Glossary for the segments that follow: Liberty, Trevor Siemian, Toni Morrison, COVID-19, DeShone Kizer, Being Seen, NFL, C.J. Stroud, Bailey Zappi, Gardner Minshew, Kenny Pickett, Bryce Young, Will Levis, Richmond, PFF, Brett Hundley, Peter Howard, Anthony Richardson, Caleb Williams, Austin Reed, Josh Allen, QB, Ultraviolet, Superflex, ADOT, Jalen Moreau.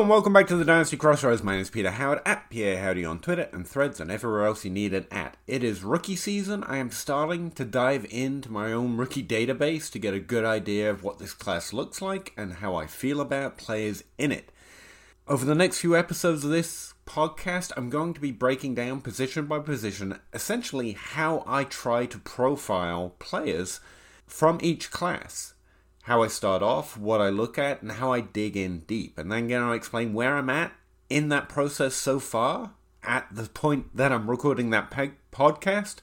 Hello and welcome back to the Dynasty Crossroads. My name is Peter Howard, at PAHowdy on Twitter and Threads and everywhere else you need it at. It is rookie season. I am starting to dive into my own rookie database to get a good idea of what this class looks like and how I feel about players in it. Over the next few episodes of this podcast, I'm going to be breaking down position by position, essentially how I try to profile players from each class. How I start off, what I look at, and how I dig in deep. And then again, I'll explain where I'm at in that process so far, at the point that I'm recording that podcast,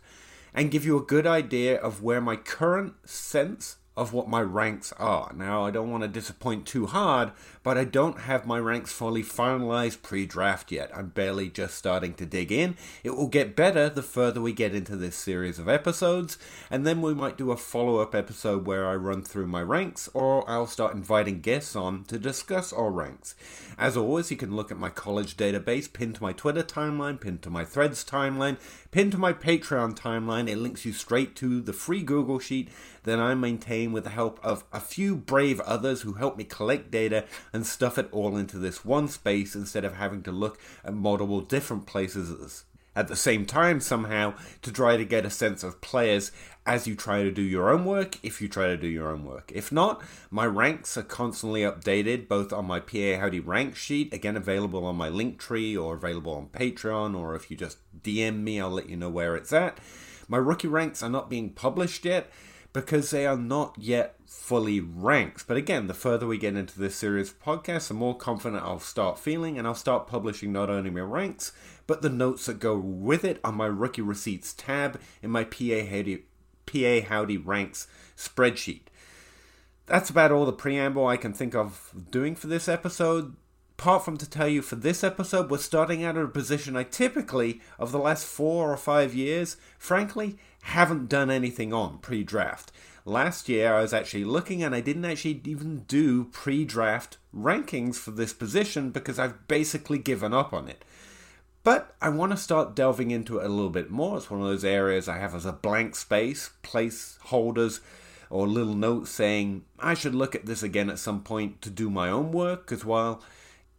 and give you a good idea of where my current sense of what my ranks are. Now, I don't want to disappoint too hard, but I don't have my ranks fully finalized pre-draft yet. I'm barely just starting to dig in. It will get better the further we get into this series of episodes, and then we might do a follow-up episode where I run through my ranks, or I'll start inviting guests on to discuss our ranks. As always, you can look at my college database, pinned to my Twitter timeline, pinned to my Threads timeline, pinned to my Patreon timeline. It links you straight to the free Google Sheet that I maintain with the help of a few brave others who help me collect data and stuff it all into this one space instead of having to look at multiple different places at the same time somehow to try to get a sense of players as you try to do your own work, if you try to do your own work. If not, my ranks are constantly updated, both on my PAHowdy rank sheet, again available on my Linktree or available on Patreon, or if you just DM me, I'll let you know where it's at. My rookie ranks are not being published yet, because they are not yet fully ranked. But again, the further we get into this series of podcasts, the more confident I'll start feeling, and I'll start publishing not only my ranks, but the notes that go with it on my Rookie Receipts tab in my PAHowdy Ranks spreadsheet. That's about all the preamble I can think of doing for this episode. Apart from to tell you for this episode, we're starting out at a position I typically, of the last 4 or 5 years, frankly, haven't done anything on pre-draft. Last year, I was actually looking and I didn't actually even do pre-draft rankings for this position because I've basically given up on it. But I want to start delving into it a little bit more. It's one of those areas I have as a blank space, placeholders, or little notes saying I should look at this again at some point to do my own work, because while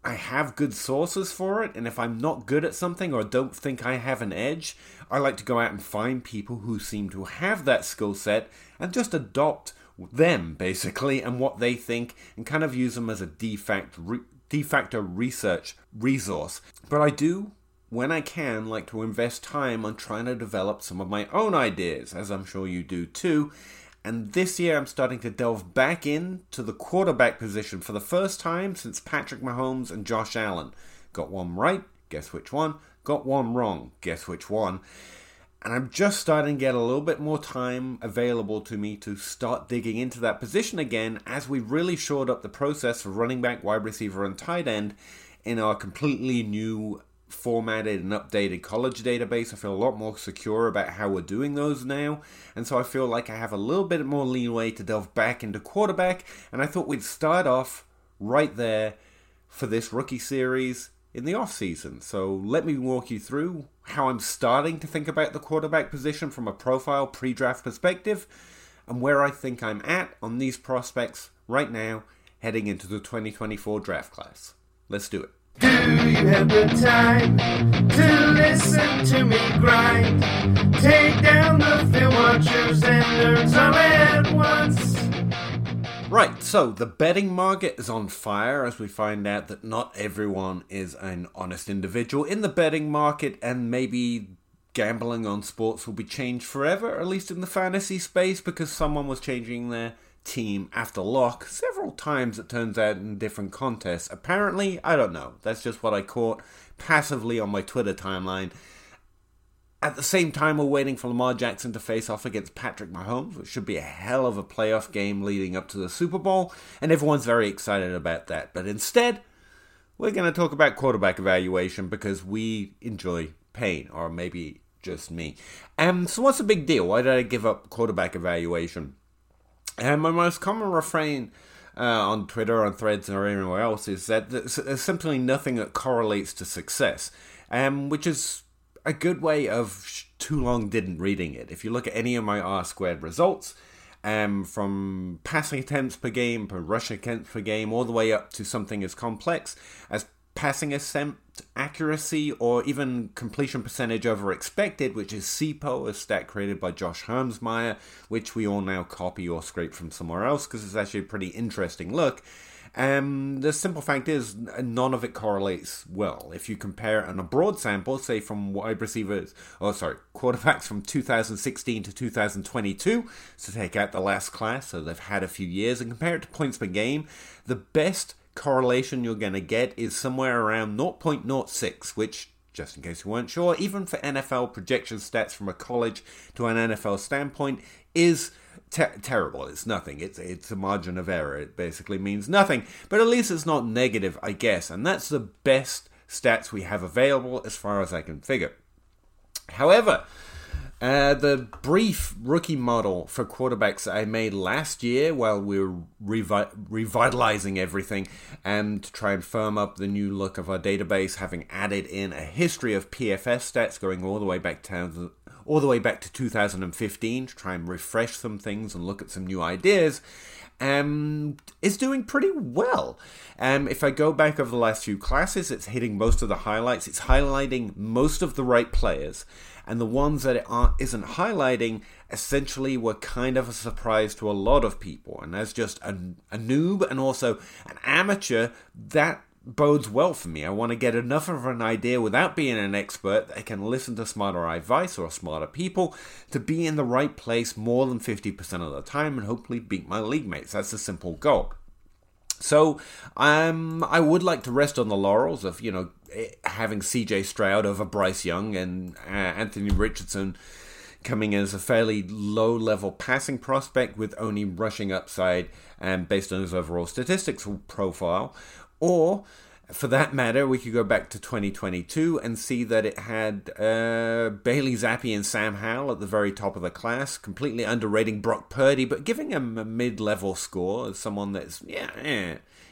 I have good sources for it, and if I'm not good at something or don't think I have an edge, I like to go out and find people who seem to have that skill set and just adopt them, basically, and what they think, and kind of use them as a de facto research resource. But I do, when I can, like to invest time on trying to develop some of my own ideas, as I'm sure you do too. And this year I'm starting to delve back into the quarterback position for the first time since Patrick Mahomes and Josh Allen. Got one right, guess which one. Got one wrong, guess which one. And I'm just starting to get a little bit more time available to me to start digging into that position again as we really shored up the process for running back, wide receiver, and tight end in our completely new formatted and updated college database. I feel a lot more secure about how we're doing those now, and so I feel like I have a little bit more leeway to delve back into quarterback, and I thought we'd start off right there for this rookie series in the off-season. So let me walk you through how I'm starting to think about the quarterback position from a profile pre-draft perspective, and where I think I'm at on these prospects right now heading into the 2024 draft class. Let's do it. Do you have the time to listen to me grind? Take down the film watchers and learn some at once. Right, so the betting market is on fire as we find out that not everyone is an honest individual in the betting market, and maybe gambling on sports will be changed forever, at least in the fantasy space, because someone was changing their team after lock several times, it turns out, in different contests. Apparently, I don't know. That's just what I caught passively on my Twitter timeline. At the same time, we're waiting for Lamar Jackson to face off against Patrick Mahomes, which should be a hell of a playoff game leading up to the Super Bowl, and everyone's very excited about that. But instead, we're going to talk about quarterback evaluation because we enjoy pain, or maybe just me. So what's the big deal? Why did I give up quarterback evaluation? And my most common refrain on Twitter, on Threads, or anywhere else is that there's simply nothing that correlates to success, which is a good way of too long didn't reading it. If you look at any of my R-squared results, from passing attempts per game, per rush attempts per game, all the way up to something as complex as passing attempt accuracy or even completion percentage over expected, which is CPO, a stat created by Josh Hermsmeyer, which we all now copy or scrape from somewhere else because it's actually a pretty interesting look. The simple fact is none of it correlates well. If you compare on a broad sample, say from quarterbacks from 2016 to 2022, so take out the last class, so they've had a few years, and compare it to points per game, the best correlation you're going to get is somewhere around 0.06, which, just in case you weren't sure, even for NFL projection stats from a college to an NFL standpoint, is terrible. It's nothing. It's a margin of error. It basically means nothing. But at least it's not negative, I guess. And that's the best stats we have available as far as I can figure. However, the brief rookie model for quarterbacks that I made last year while we were revitalizing everything and to try and firm up the new look of our database, having added in a history of PFF stats going all the way back to 2015 to try and refresh some things and look at some new ideas, is doing pretty well. If I go back over the last few classes, it's hitting most of the highlights. It's highlighting most of the right players. And the ones that it isn't highlighting essentially were kind of a surprise to a lot of people. And as just a noob and also an amateur, that bodes well for me. I want to get enough of an idea without being an expert that I can listen to smarter advice or smarter people to be in the right place more than 50% of the time and hopefully beat my league mates. That's the simple goal. So I would like to rest on the laurels of, having C.J. Stroud over Bryce Young and Anthony Richardson coming as a fairly low-level passing prospect with only rushing upside based on his overall statistics profile. Or, for that matter, we could go back to 2022 and see that it had Bailey Zappi and Sam Howell at the very top of the class, completely underrating Brock Purdy, but giving him a mid-level score as someone that's,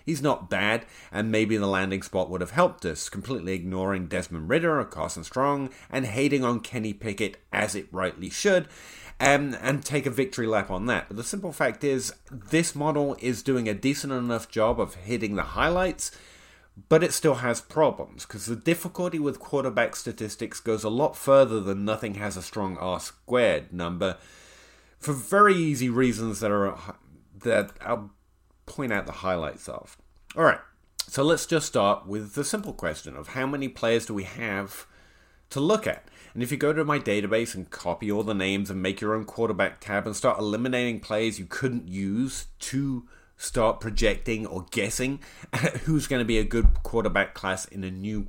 he's not bad, and maybe the landing spot would have helped us, completely ignoring Desmond Ritter or Carson Strong and hating on Kenny Pickett as it rightly should. And take a victory lap on that. But the simple fact is, this model is doing a decent enough job of hitting the highlights, but it still has problems, because the difficulty with quarterback statistics goes a lot further than nothing has a strong R-squared number, for very easy reasons that I'll point out the highlights of. All right, so let's just start with the simple question of how many players do we have to look at. And if you go to my database and copy all the names and make your own quarterback tab and start eliminating players you couldn't use to start projecting or guessing who's going to be a good quarterback class in a new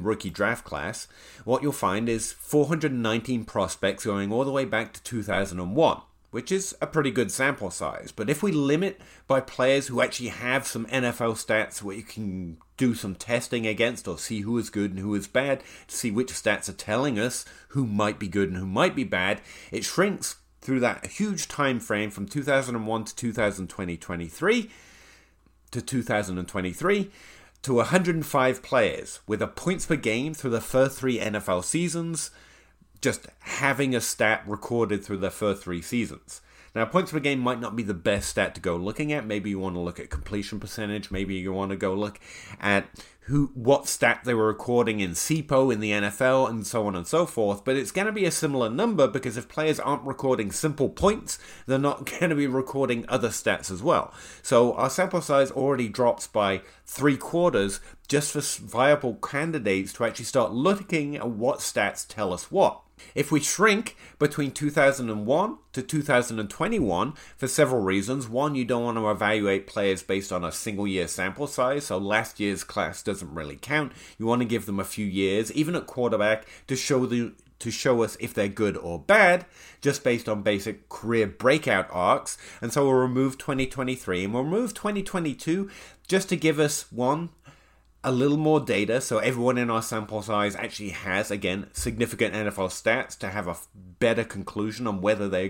rookie draft class, what you'll find is 419 prospects going all the way back to 2001, which is a pretty good sample size. But if we limit by players who actually have some NFL stats where you can do some testing against or see who is good and who is bad, to see which stats are telling us who might be good and who might be bad, it shrinks through that huge time frame from 2001 to 2023 to 105 players with a points per game through the first three NFL seasons, just having a stat recorded through the first three seasons. Now, points per game might not be the best stat to go looking at. Maybe you want to look at completion percentage. Maybe you want to go look at what stat they were recording in CPO in the NFL and so on and so forth. But it's going to be a similar number, because if players aren't recording simple points, they're not going to be recording other stats as well. So our sample size already drops by 3/4 just for viable candidates to actually start looking at what stats tell us what. If we shrink between 2001 to 2021 for several reasons. One, you don't want to evaluate players based on a single year sample size, so last year's class doesn't really count. You want to give them a few years, even at quarterback, to show us if they're good or bad, just based on basic career breakout arcs. And so we'll remove 2023 and we'll remove 2022 just to give us one, a little more data, so everyone in our sample size actually has, again, significant NFL stats to have a better conclusion on whether they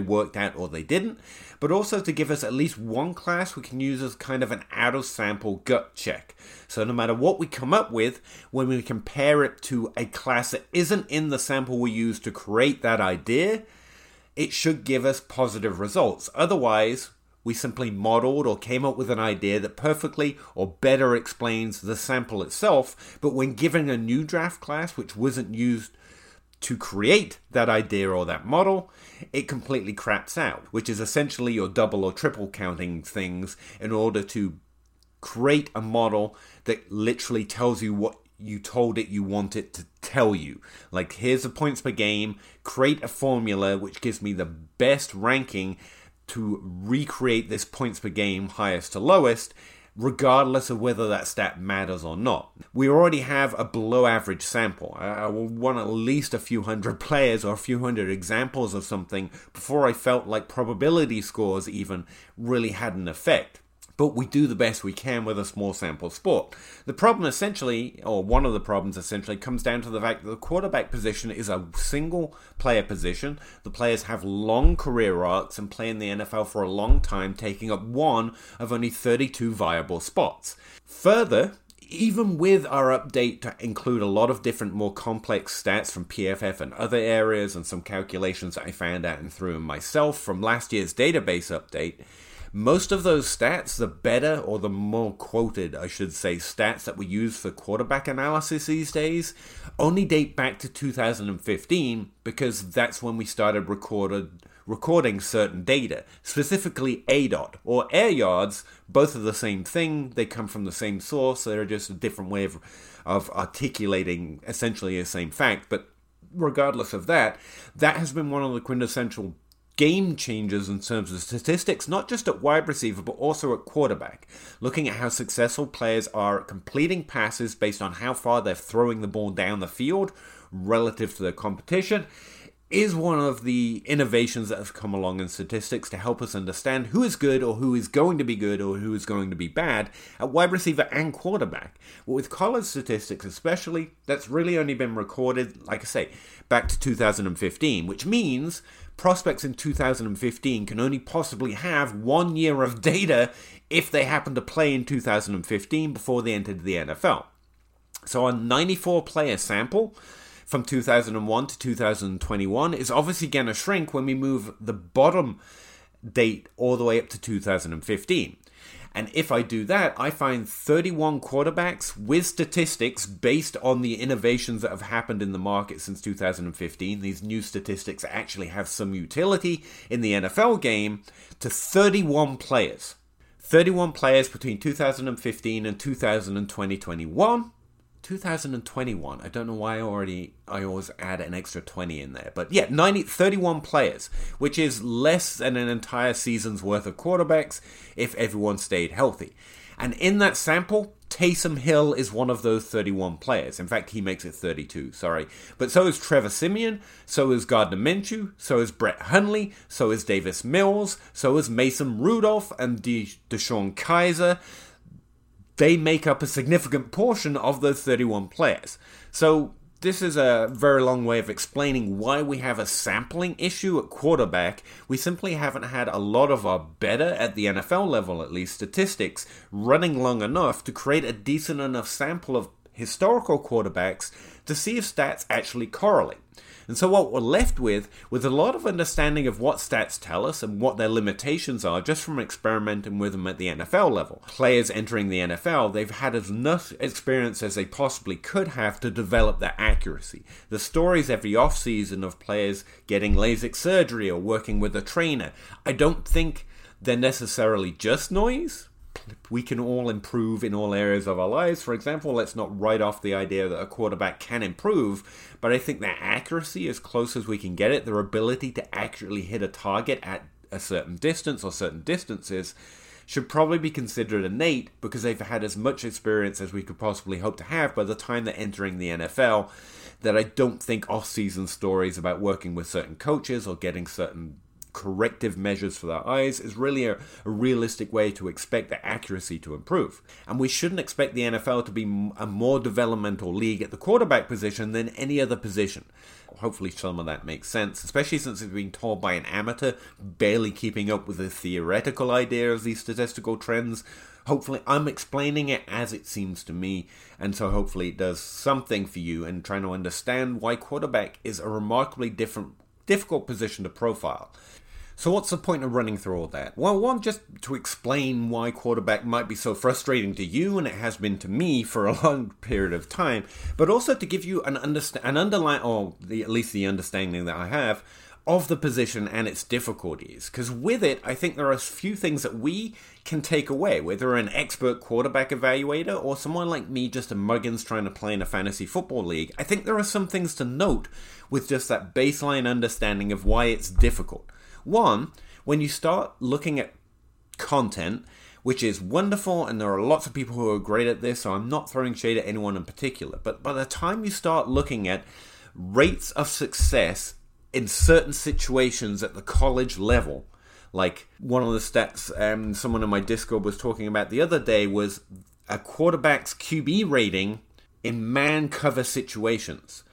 worked out or they didn't, but also to give us at least one class we can use as kind of an out-of-sample gut check. So no matter what we come up with, when we compare it to a class that isn't in the sample we use to create that idea, it should give us positive results. Otherwise, we simply modeled or came up with an idea that perfectly or better explains the sample itself, but when given a new draft class which wasn't used to create that idea or that model, it completely craps out, which is essentially your double or triple counting things in order to create a model that literally tells you what you told it you want it to tell you. Like, here's the points per game, create a formula which gives me the best ranking to recreate this points per game highest to lowest, regardless of whether that stat matters or not. We already have a below average sample. I will want at least a few hundred players or a few hundred examples of something before I felt like probability scores even really had an effect. But we do the best we can with a small sample sport. The problem essentially, or one of the problems essentially, comes down to the fact that the quarterback position is a single player position. The players have long career arcs and play in the NFL for a long time, taking up one of only 32 viable spots. Further, even with our update to include a lot of different more complex stats from PFF and other areas and some calculations that I found out and threw in myself from last year's database update, most of those stats, the better or the more quoted, I should say, stats that we use for quarterback analysis these days only date back to 2015 because that's when we started recording certain data, specifically ADOT or air yards, both are the same thing. They come from the same source. They're just a different way of articulating essentially the same fact. But regardless of that, that has been one of the quintessential game changers in terms of statistics, not just at wide receiver, but also at quarterback. Looking at how successful players are at completing passes based on how far they're throwing the ball down the field relative to their competition is one of the innovations that have come along in statistics to help us understand who is good or who is going to be good or who is going to be bad at wide receiver and quarterback. But with college statistics especially, that's really only been recorded, like I say, back to 2015, which means prospects in 2015 can only possibly have 1 year of data if they happen to play in 2015 before they entered the NFL. So our 94-player sample from 2001 to 2021 is obviously going to shrink when we move the bottom date all the way up to 2015. And if I do that, I find 31 quarterbacks with statistics based on the innovations that have happened in the market since 2015. These new statistics actually have some utility in the NFL game to 31 players. 31 players between 2015 and 2021. 2021. I don't know why I always add an extra 20 in there. But yeah, 31 players, which is less than an entire season's worth of quarterbacks if everyone stayed healthy. And in that sample, Taysom Hill is one of those 31 players. In fact, he makes it 32, sorry. But so is Trevor Siemian, so is Gardner Minshew, so is Brett Hundley, so is Davis Mills, so is Mason Rudolph and DeShone Kizer. They make up a significant portion of those 31 players. So this is a very long way of explaining why we have a sampling issue at quarterback. We simply haven't had a lot of our better, at the NFL level at least, statistics running long enough to create a decent enough sample of historical quarterbacks to see if stats actually correlate. And so what we're left with a lot of understanding of what stats tell us and what their limitations are just from experimenting with them at the NFL level. Players entering the NFL, they've had as much experience as they possibly could have to develop their accuracy. The stories every offseason of players getting LASIK surgery or working with a trainer, I don't think they're necessarily just noise. We can all improve in all areas of our lives. For example, let's not write off the idea that a quarterback can improve, but I think their accuracy, as close as we can get it, their ability to accurately hit a target at a certain distance or certain distances, should probably be considered innate because they've had as much experience as we could possibly hope to have by the time they're entering the NFL, that I don't think off-season stories about working with certain coaches or getting certain corrective measures for their eyes is really a realistic way to expect the accuracy to improve. And we shouldn't expect the NFL to be a more developmental league at the quarterback position than any other position. Hopefully some of that makes sense, especially since it's been told by an amateur, barely keeping up with the theoretical idea of these statistical trends. Hopefully I'm explaining it as it seems to me, and so hopefully it does something for you in trying to understand why quarterback is a remarkably different difficult position to profile. So what's the point of running through all that? Well, one, just to explain why quarterback might be so frustrating to you, and it has been to me for a long period of time, but also to give you at least the understanding that I have of the position and its difficulties. Because with it, I think there are a few things that we can take away, whether an expert quarterback evaluator or someone like me, just a muggins trying to play in a fantasy football league. I think there are some things to note with just that baseline understanding of why it's difficult. One, when you start looking at content, which is wonderful, and there are lots of people who are great at this, so I'm not throwing shade at anyone in particular, but by the time you start looking at rates of success in certain situations at the college level, like one of the stats someone in my Discord was talking about the other day was a quarterback's QB rating in man cover situations.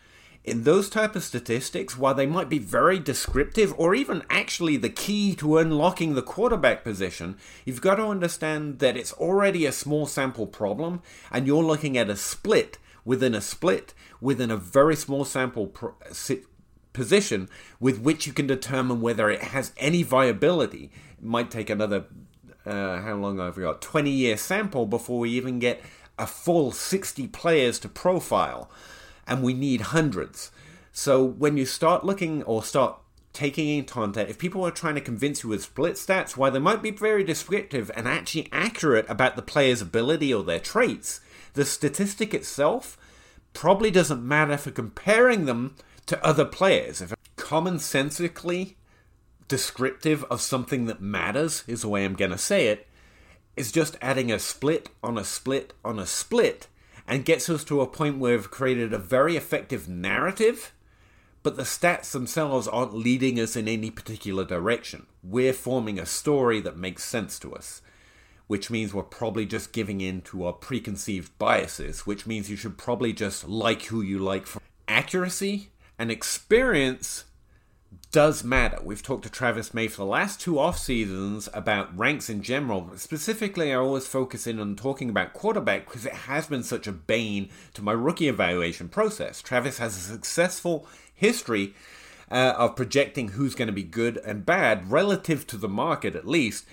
In those type of statistics, while they might be very descriptive or even actually the key to unlocking the quarterback position, you've got to understand that it's already a small sample problem, and you're looking at a split within a very small sample position with which you can determine whether it has any viability. It might take another, 20-year sample before we even get a full 60 players to profile. And we need hundreds. So when you start looking or start taking in content, if people are trying to convince you with split stats, while they might be very descriptive and actually accurate about the player's ability or their traits, the statistic itself probably doesn't matter for comparing them to other players. If commonsensically descriptive of something that matters is the way I'm going to say it, is just adding a split on a split on a split, and gets us to a point where we've created a very effective narrative, but the stats themselves aren't leading us in any particular direction. We're forming a story that makes sense to us, which means we're probably just giving in to our preconceived biases, which means you should probably just like who you like. Accuracy and experience does matter. We've talked to Travis May for the last two off-seasons about ranks in general, but specifically I always focus in on talking about quarterback because it has been such a bane to my rookie evaluation process. Travis has a successful history of projecting who's going to be good and bad, relative to the market at least,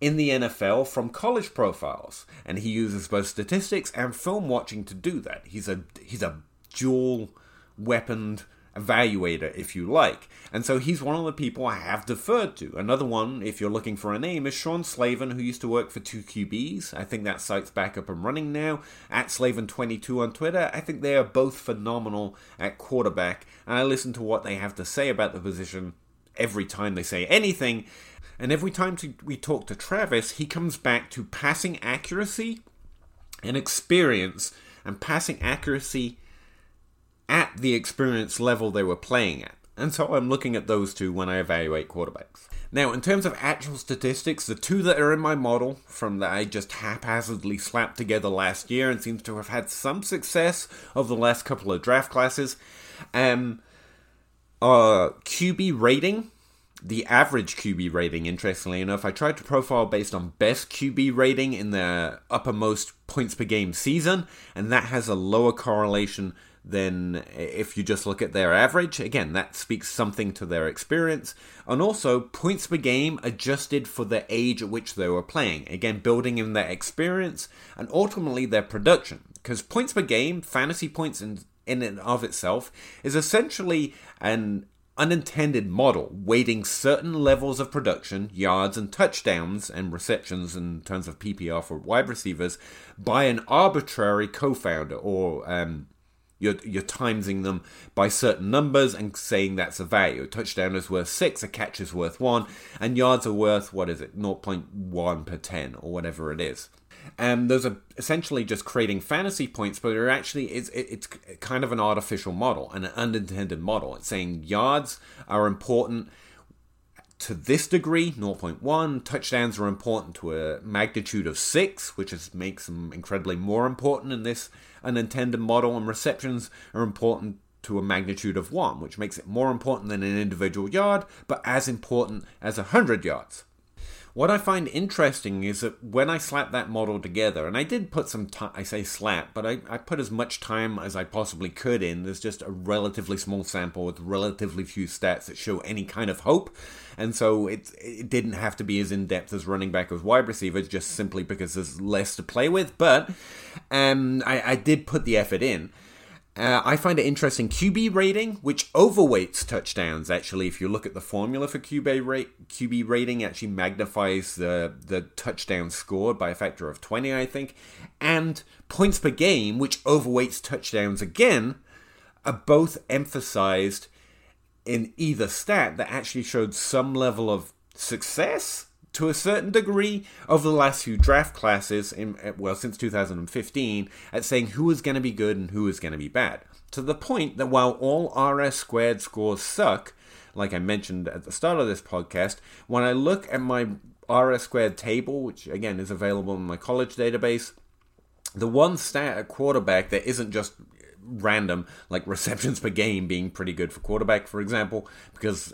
in the NFL from college profiles. And he uses both statistics and film watching to do that. He's a dual-weaponed evaluator, if you like. And so he's one of the people I have deferred to. Another one, if you're looking for a name, is Sean Slavin, who used to work for 2QBs. I think that site's back up and running now, at Slavin22 on Twitter. I think they are both phenomenal at quarterback, and I listen to what they have to say about the position every time they say anything. And every time we talk to Travis, he comes back to passing accuracy and experience, and passing accuracy at the experience level they were playing at. And so I'm looking at those two when I evaluate quarterbacks. Now, in terms of actual statistics, the two that are in my model from that I just haphazardly slapped together last year and seems to have had some success over the last couple of draft classes, are QB rating, the average QB rating, interestingly enough. I tried to profile based on best QB rating in the uppermost points per game season, and that has a lower correlation then if you just look at their average. Again, that speaks something to their experience. And also, points per game adjusted for the age at which they were playing. Again, building in their experience and ultimately their production. Because points per game, fantasy points in and of itself, is essentially an unintended model, weighting certain levels of production, yards and touchdowns and receptions in terms of PPR for wide receivers, by an arbitrary co-founder, or You're timesing them by certain numbers and saying that's a value. A touchdown is worth 6, a catch is worth 1, and yards are worth, 0.1 per 10 or whatever it is. Those are essentially just creating fantasy points, but they're actually, it's kind of an artificial model, an unintended model. It's saying yards are important to this degree, 0.1, touchdowns are important to a magnitude of 6, which makes them incredibly more important in this unintended model, and receptions are important to a magnitude of 1, which makes it more important than an individual yard, but as important as 100 yards. What I find interesting is that when I slapped that model together, and I did put some time, I say slap, but I put as much time as I possibly could in. There's just a relatively small sample with relatively few stats that show any kind of hope. And so it didn't have to be as in-depth as running back as wide receivers, just simply because there's less to play with. But I did put the effort in. I find it interesting, QB rating, which overweights touchdowns, actually. If you look at the formula for QB rating, actually magnifies the touchdown scored by a factor of 20, I think. And points per game, which overweights touchdowns again, are both emphasized in either stat that actually showed some level of success to a certain degree over the last few draft classes, since 2015, at saying who is going to be good and who is going to be bad. To the point that while all RS2 scores suck, like I mentioned at the start of this podcast, when I look at my RS2 table, which again is available in my college database, the one stat at quarterback that isn't just random, like receptions per game being pretty good for quarterback, for example, because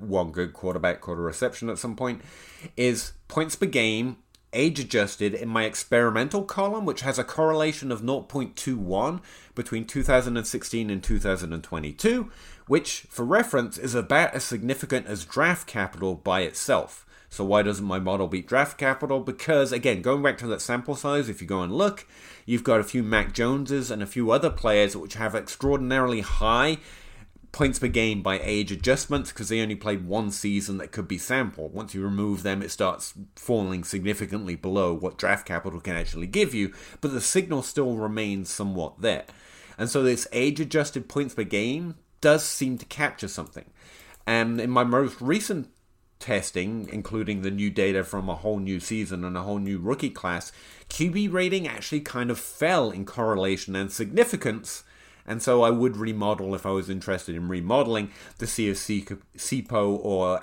one good quarterback caught a reception at some point, is points per game, age adjusted, in my experimental column, which has a correlation of 0.21 between 2016 and 2022, which, for reference, is about as significant as draft capital by itself. So why doesn't my model beat draft capital? Because, again, going back to that sample size, if you go and look, you've got a few Mac Joneses and a few other players which have extraordinarily high points per game by age adjustments because they only played one season that could be sampled. Once you remove them, it starts falling significantly below what draft capital can actually give you, but the signal still remains somewhat there. And so this age-adjusted points per game does seem to capture something. And in my most recent testing, including the new data from a whole new season and a whole new rookie class, QB rating actually kind of fell in correlation and significance, and so I would remodel if I was interested in remodeling to see if CPO or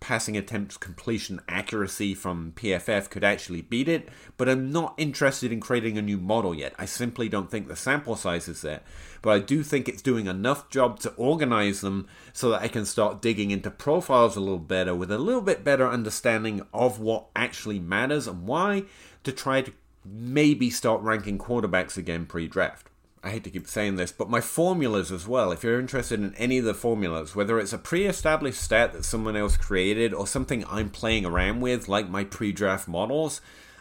passing attempts completion accuracy from PFF could actually beat it, but I'm not interested in creating a new model yet. I simply don't think the sample size is there, but I do think it's doing enough job to organize them so that I can start digging into profiles a little better with a little bit better understanding of what actually matters and why, to try to maybe start ranking quarterbacks again pre-draft. I hate to keep saying this, but my formulas as well, if you're interested in any of the formulas, whether it's a pre-established stat that someone else created or something I'm playing around with, like my pre-draft models,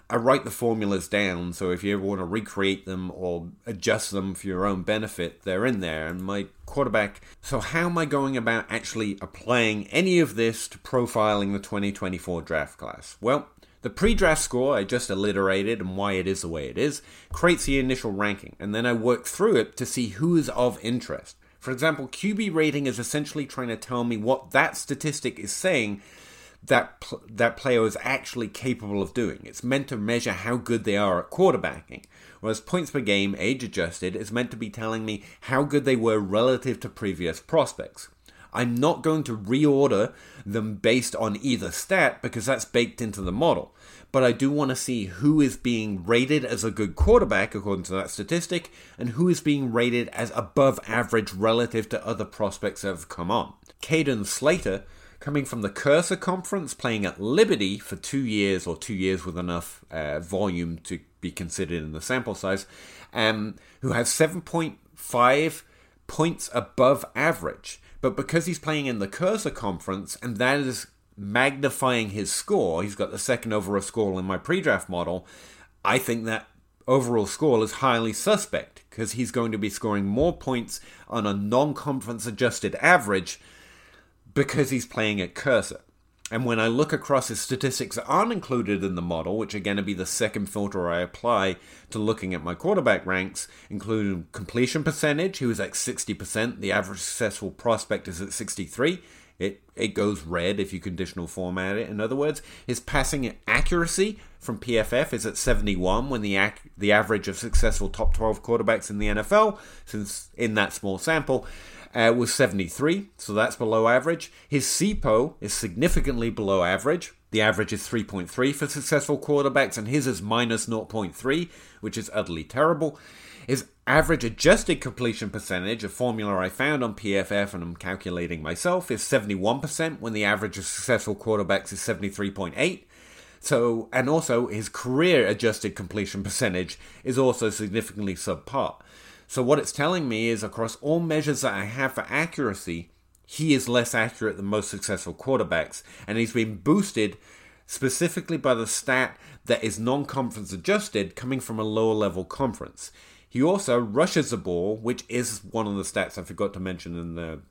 I write the formulas down, so if you ever want to recreate them or adjust them for your own benefit, they're in there. And my quarterback, so how am I going about actually applying any of this to profiling the 2024 draft class? Well, the pre-draft score I just alliterated and why it is the way it is creates the initial ranking, and then I work through it to see who is of interest. For example, QB rating is essentially trying to tell me what that statistic is saying that player is actually capable of doing. It's meant to measure how good they are at quarterbacking, whereas points per game, age adjusted, is meant to be telling me how good they were relative to previous prospects. I'm not going to reorder them based on either stat because that's baked into the model. But I do want to see who is being rated as a good quarterback according to that statistic and who is being rated as above average relative to other prospects that have come on. Caden Slater, coming from the Cursor Conference, playing at Liberty for 2 years or 2 years with enough volume to be considered in the sample size, who has 7.5 points above average. But because he's playing in the Cursor Conference, and that is magnifying his score, he's got the second overall score in my pre-draft model, I think that overall score is highly suspect, because he's going to be scoring more points on a non-conference adjusted average because he's playing at Cursor. And when I look across his statistics that aren't included in the model, which are going to be the second filter I apply to looking at my quarterback ranks, including completion percentage, he was at 60%, the average successful prospect is at 63%, it goes red if you conditional format it. In other words, his passing accuracy from PFF is at 71% when the average of successful top 12 quarterbacks in the NFL, since in that small sample, was 73%, so that's below average. His CPO is significantly below average. The average is 3.3 for successful quarterbacks, and his is minus 0.3, which is utterly terrible. His average adjusted completion percentage, a formula I found on PFF and I'm calculating myself, is 71% when the average of successful quarterbacks is 73.8. So, and also his career adjusted completion percentage is also significantly subpar. So what it's telling me is across all measures that I have for accuracy, he is less accurate than most successful quarterbacks. And he's been boosted specifically by the stat that is non-conference adjusted coming from a lower level conference. He also rushes the ball, which is one of the stats I forgot to mention in the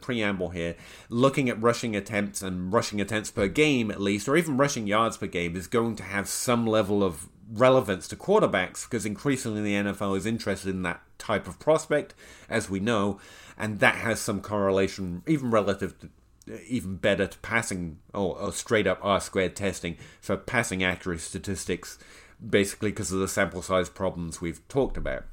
preamble here. Looking at rushing attempts and rushing attempts per game at least, or even rushing yards per game, is going to have some level of relevance to quarterbacks because increasingly the NFL is interested in that type of prospect, as we know, and that has some correlation even relative to even better to passing or straight up R-squared testing for passing accuracy statistics, basically because of the sample size problems we've talked about.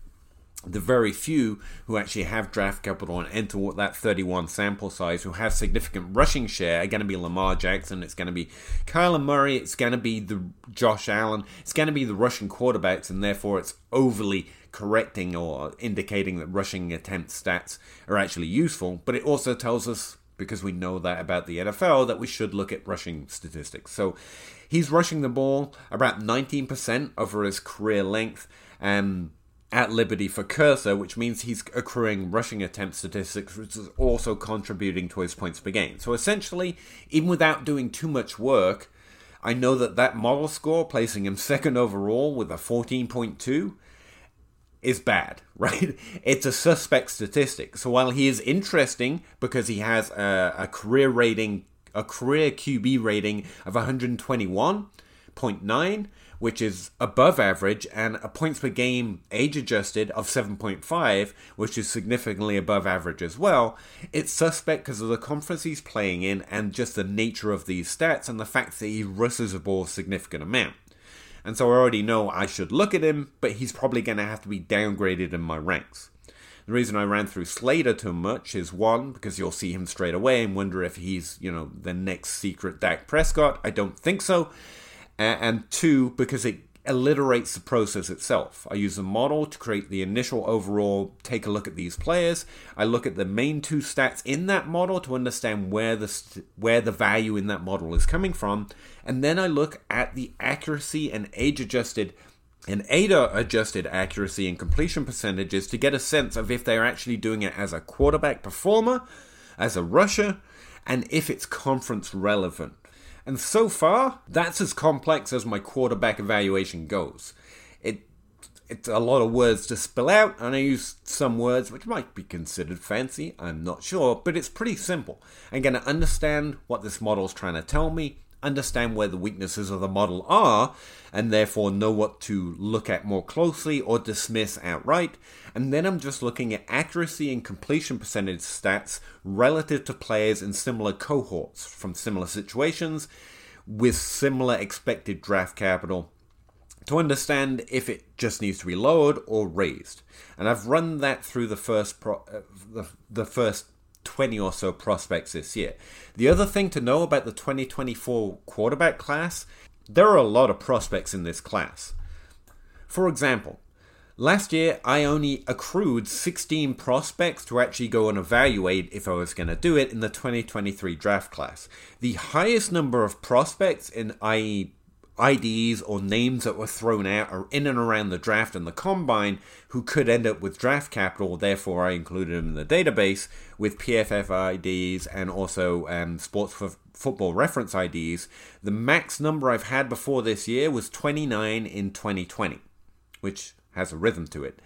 The very few who actually have draft capital and enter that 31 sample size who have significant rushing share are going to be Lamar Jackson, it's going to be Kyler Murray, it's going to be the Josh Allen, it's going to be the rushing quarterbacks, and therefore it's overly correcting or indicating that rushing attempt stats are actually useful. But it also tells us, because we know that about the NFL, that we should look at rushing statistics. So he's rushing the ball about 19% over his career length at Liberty for Cursor, which means he's accruing rushing attempt statistics, which is also contributing to his points per game. So essentially, even without doing too much work, I know that that model score, placing him second overall with a 14.2, is bad, right? It's a suspect statistic. So while he is interesting because he has a career rating, a career QB rating of 121.9, which is above average, and a points per game age-adjusted of 7.5, which is significantly above average as well, it's suspect because of the conference he's playing in and just the nature of these stats and the fact that he rushes the ball a significant amount. And so I already know I should look at him, but he's probably going to have to be downgraded in my ranks. The reason I ran through Slater too much is, one, because you'll see him straight away and wonder if he's, you know, the next secret Dak Prescott. I don't think so. And two, because it alliterates the process itself. I use a model to create the initial overall, take a look at these players. I look at the main two stats in that model to understand where the value in that model is coming from. And then I look at the accuracy and age-adjusted and ADA-adjusted accuracy and completion percentages to get a sense of if they're actually doing it as a quarterback performer, as a rusher, and if it's conference relevant. And so far, that's as complex as my quarterback evaluation goes. It's a lot of words to spell out, and I use some words which might be considered fancy, I'm not sure, but it's pretty simple. I'm going to understand what this model's trying to tell me, understand where the weaknesses of the model are, and therefore know what to look at more closely or dismiss outright. And then I'm just looking at accuracy and completion percentage stats relative to players in similar cohorts from similar situations with similar expected draft capital to understand if it just needs to be lowered or raised. And I've run that through the first 20 or so prospects this year. The other thing to know about the 2024 quarterback class, there are a lot of prospects in this class. For example, last year I only accrued 16 prospects to actually go and evaluate if I was going to do it in the 2023 draft class. The highest number of prospects in IDs or names that were thrown out are in and around the draft and the combine who could end up with draft capital. Therefore, I included them in the database with PFF IDs and also sports for football reference IDs. The max number I've had before this year was 29 in 2020, which has a rhythm to it.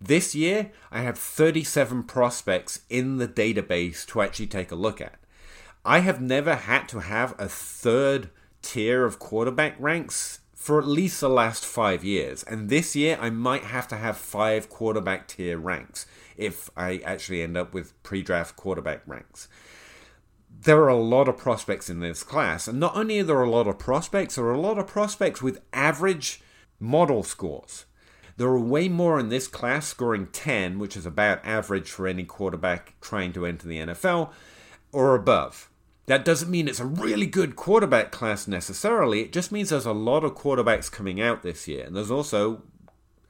This year, I have 37 prospects in the database to actually take a look at. I have never had to have a third tier of quarterback ranks for at least the last 5 years, and this year I might have to have 5 quarterback tier ranks if I actually end up with pre-draft quarterback ranks. There are a lot of prospects in this class, and not only are there a lot of prospects, there are a lot of prospects with average model scores. There are way more in this class scoring 10, which is about average for any quarterback trying to enter the NFL or above. That doesn't mean it's a really good quarterback class necessarily. It just means there's a lot of quarterbacks coming out this year. And there's also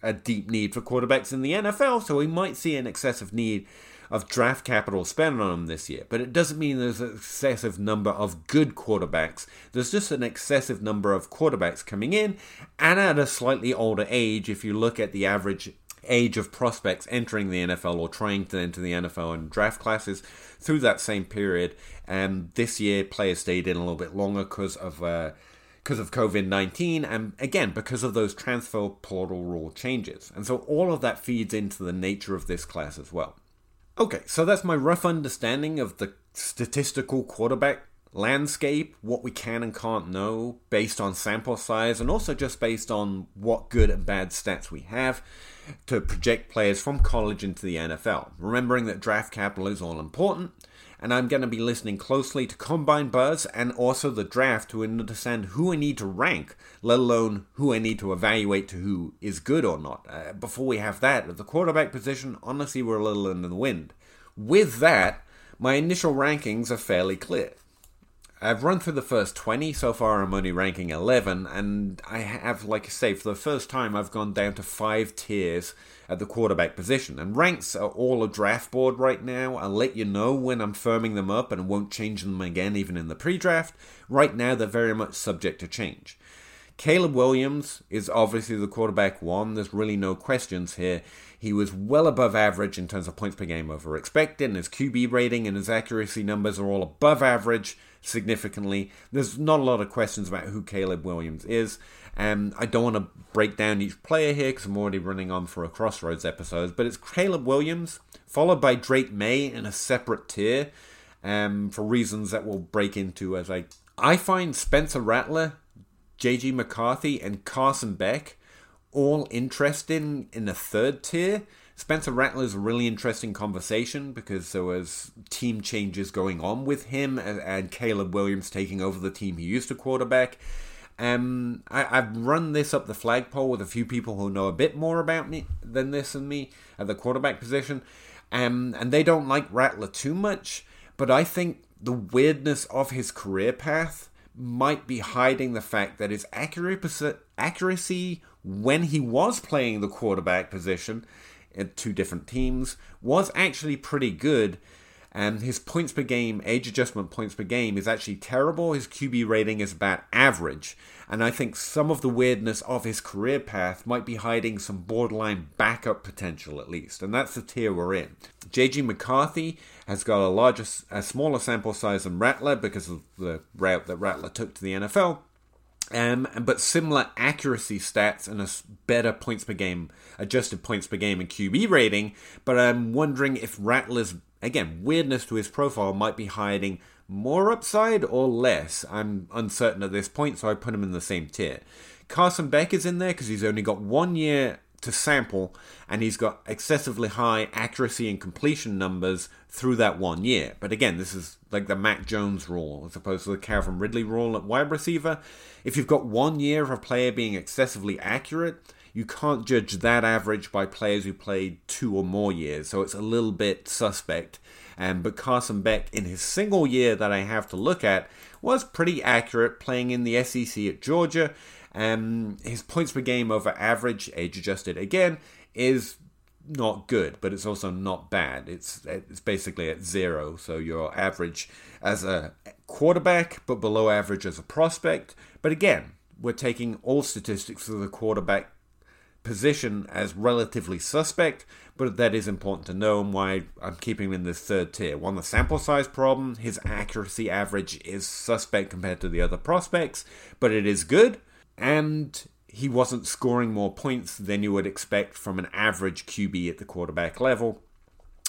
a deep need for quarterbacks in the NFL. So we might see an excessive need of draft capital spent on him this year, but it doesn't mean there's an excessive number of good quarterbacks. There's just an excessive number of quarterbacks coming in, and at a slightly older age, if you look at the average age of prospects entering the NFL or trying to enter the NFL in draft classes through that same period. And this year, players stayed in a little bit longer because of COVID-19, and again, because of those transfer portal rule changes. And so all of that feeds into the nature of this class as well. Okay, so that's my rough understanding of the statistical quarterback landscape, what we can and can't know based on sample size, and also just based on what good and bad stats we have to project players from college into the NFL. Remembering that draft capital is all important, and I'm going to be listening closely to Combine Buzz and also the draft to understand who I need to rank, let alone who I need to evaluate to who is good or not. Before we have that, at the quarterback position, honestly, we're a little in the wind. With that, my initial rankings are fairly clear. I've run through the first 20. So far, I'm only ranking 11, and I have, like I say, for the first time, I've gone down to 5 tiers at the quarterback position. And ranks are all a draft board right now. I'll let you know when I'm firming them up and won't change them again, even in the pre-draft. Right now, they're very much subject to change. Caleb Williams is obviously the quarterback one. There's really no questions here. He was well above average in terms of points per game over expected, and his QB rating and his accuracy numbers are all above average significantly. There's not a lot of questions about who Caleb Williams is. I don't want to break down each player here because I'm already running on for a Crossroads episode, but it's Caleb Williams followed by Drake May in a separate tier for reasons that we'll break into as I find Spencer Rattler, JJ McCarthy, and Carson Beck all interesting in the third tier. Spencer Rattler is a really interesting conversation because there was team changes going on with him and Caleb Williams taking over the team he used to quarterback. I've run this up the flagpole with a few people who know a bit more about me than this and me at the quarterback position. And they don't like Rattler too much, but I think the weirdness of his career path might be hiding the fact that his accuracy when he was playing the quarterback position at 2 different teams was actually pretty good, and his points per game, age adjustment points per game, is actually terrible. His QB rating is about average, and I think some of the weirdness of his career path might be hiding some borderline backup potential at least, and that's the tier we're in. JJ McCarthy has got a smaller sample size than Rattler because of the route that Rattler took to the NFL, but similar accuracy stats and a better points per game, adjusted points per game and QB rating. But I'm wondering if Rattler's, again, weirdness to his profile might be hiding more upside or less. I'm uncertain at this point, so I put him in the same tier. Carson Beck is in there because he's only got 1 year to sample, and he's got excessively high accuracy and completion numbers through that 1 year. But again, this is like the Mac Jones rule as opposed to the Calvin Ridley rule at wide receiver. If you've got 1 year of a player being excessively accurate, you can't judge that average by players who played 2 or more years, so it's a little bit suspect. But Carson Beck, in his single year that I have to look at, was pretty accurate playing in the SEC at Georgia. His points per game over average, age adjusted again, is not good, but it's also not bad. It's basically at 0, so you're average as a quarterback, but below average as a prospect. But again, we're taking all statistics of the quarterback position as relatively suspect, but that is important to know and why I'm keeping him in this third tier. One, the sample size problem. His accuracy average is suspect compared to the other prospects, but it is good. And he wasn't scoring more points than you would expect from an average QB at the quarterback level.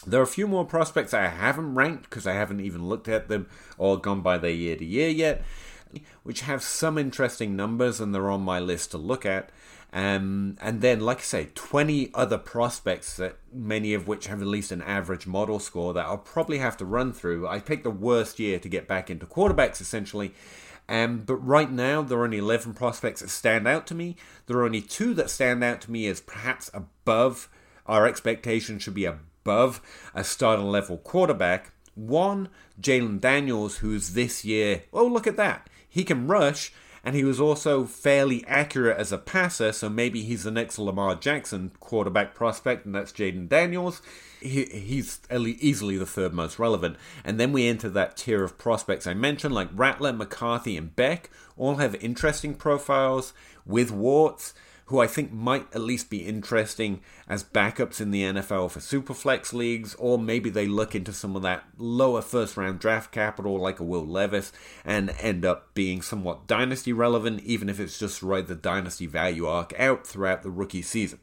There are a few more prospects I haven't ranked because I haven't even looked at them or gone by their year to year yet, which have some interesting numbers, and they're on my list to look at. And then, like I say, 20 other prospects, that many of which have at least an average model score, that I'll probably have to run through. I picked the worst year to get back into quarterbacks, essentially. But right now, there are only 11 prospects that stand out to me. There are only 2 that stand out to me as perhaps above, our expectation should be above a starter level quarterback. One, Jalen Daniels, who's this year, oh, look at that. He can rush, and he was also fairly accurate as a passer, so maybe he's the next Lamar Jackson quarterback prospect, and that's Jalen Daniels. He's easily the third most relevant. And then we enter that tier of prospects I mentioned, like Rattler, McCarthy, and Beck, all have interesting profiles with warts, who I think might at least be interesting as backups in the NFL for Superflex leagues, or maybe they look into some of that lower first-round draft capital like a Will Levis and end up being somewhat dynasty relevant, even if it's just right the dynasty value arc out throughout the rookie season.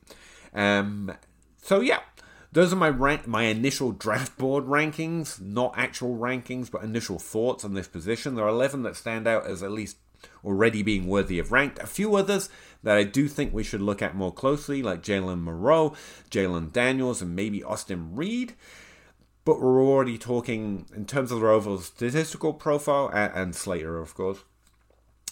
Those are my initial draft board rankings, not actual rankings, but initial thoughts on this position. There are 11 that stand out as at least already being worthy of ranked. A few others that I do think we should look at more closely, like Jalen Moreau, Jalen Daniels, and maybe Austin Reed. But we're already talking in terms of their overall statistical profile, and Slater, of course,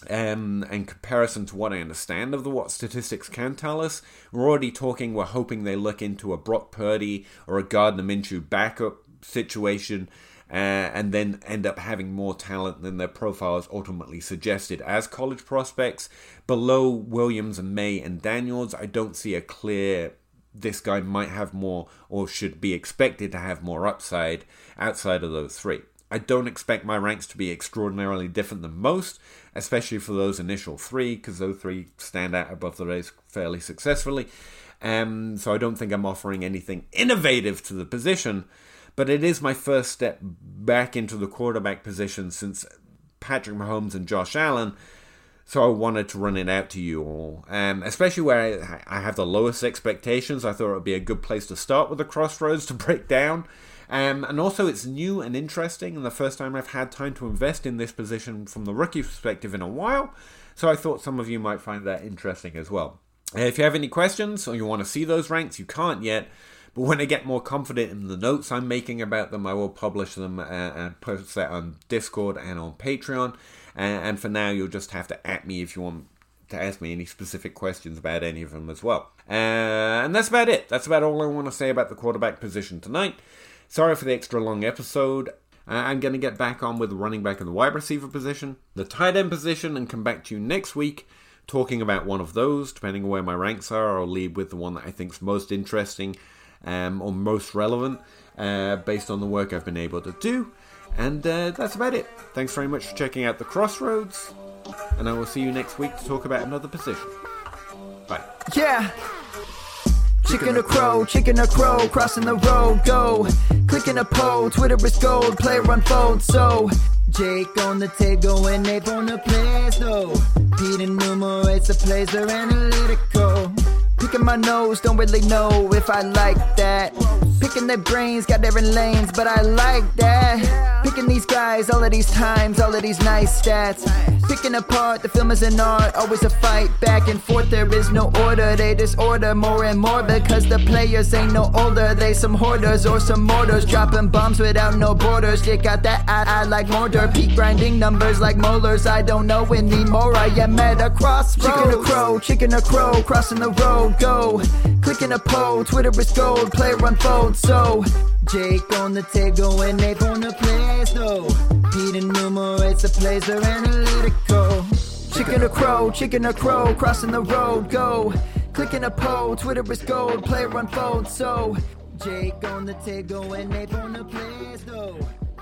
in comparison to what I understand of what statistics can tell us. We're hoping they look into a Brock Purdy or a Gardner Minshew backup situation, and then end up having more talent than their profiles ultimately suggested. As college prospects, below Williams and May and Daniels, I don't see a clear, this guy might have more or should be expected to have more upside outside of those three. I don't expect my ranks to be extraordinarily different than most, especially for those initial three, because those three stand out above the rest fairly successfully. So I don't think I'm offering anything innovative to the position, but it is my first step back into the quarterback position since Patrick Mahomes and Josh Allen, so I wanted to run it out to you all. Especially where I have the lowest expectations, I thought it would be a good place to start with the Crossroads to break down. And also it's new and interesting, and the first time I've had time to invest in this position from the rookie perspective in a while, so I thought some of you might find that interesting as well. If you have any questions or you want to see those ranks, you can't yet, but when I get more confident in the notes I'm making about them, I will publish them and post that on Discord and on Patreon. And for now, you'll just have to at me if you want to ask me any specific questions about any of them as well. And that's about it. That's about all I want to say about the quarterback position tonight. Sorry for the extra long episode. I'm going to get back on with the running back and the wide receiver position, the tight end position, and come back to you next week talking about one of those. Depending on where my ranks are, I'll lead with the one that I think is most interesting or most relevant based on the work I've been able to do. And that's about it. Thanks very much for checking out The Crossroads, and I will see you next week to talk about another position. Bye. Yeah. Chicken or crow, crossing the road, go. Clicking a pole, Twitter is gold, player unfolds, so. Jake on the table and Nate on the players, though. Pete enumerates the plays, they're analytical. Picking my nose, don't really know if I like that. Picking their brains, got different lanes, but I like that. Picking these guys, all of these times, all of these nice stats. Picking apart, the film is an art, always a fight back and forth. There is no order, they disorder more and more because the players ain't no older. They some hoarders or some mortars, dropping bombs without no borders. They got that eye like mortar, peak grinding numbers like molars. I don't know anymore, I am at a crossroads. Chicken or crow, crossing the road, go. Clicking a poll, Twitter is gold, player unfolds. So, Jake on the table and Nate on the plays, though. Pete enumerates the plays, they're analytical. Chicken or crow, crossing the road, go. Clicking a poll, Twitter is gold, player unfolds. So, Jake on the table and Nate on the plays, though.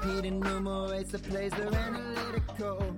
Pete enumerates the plays, they're analytical.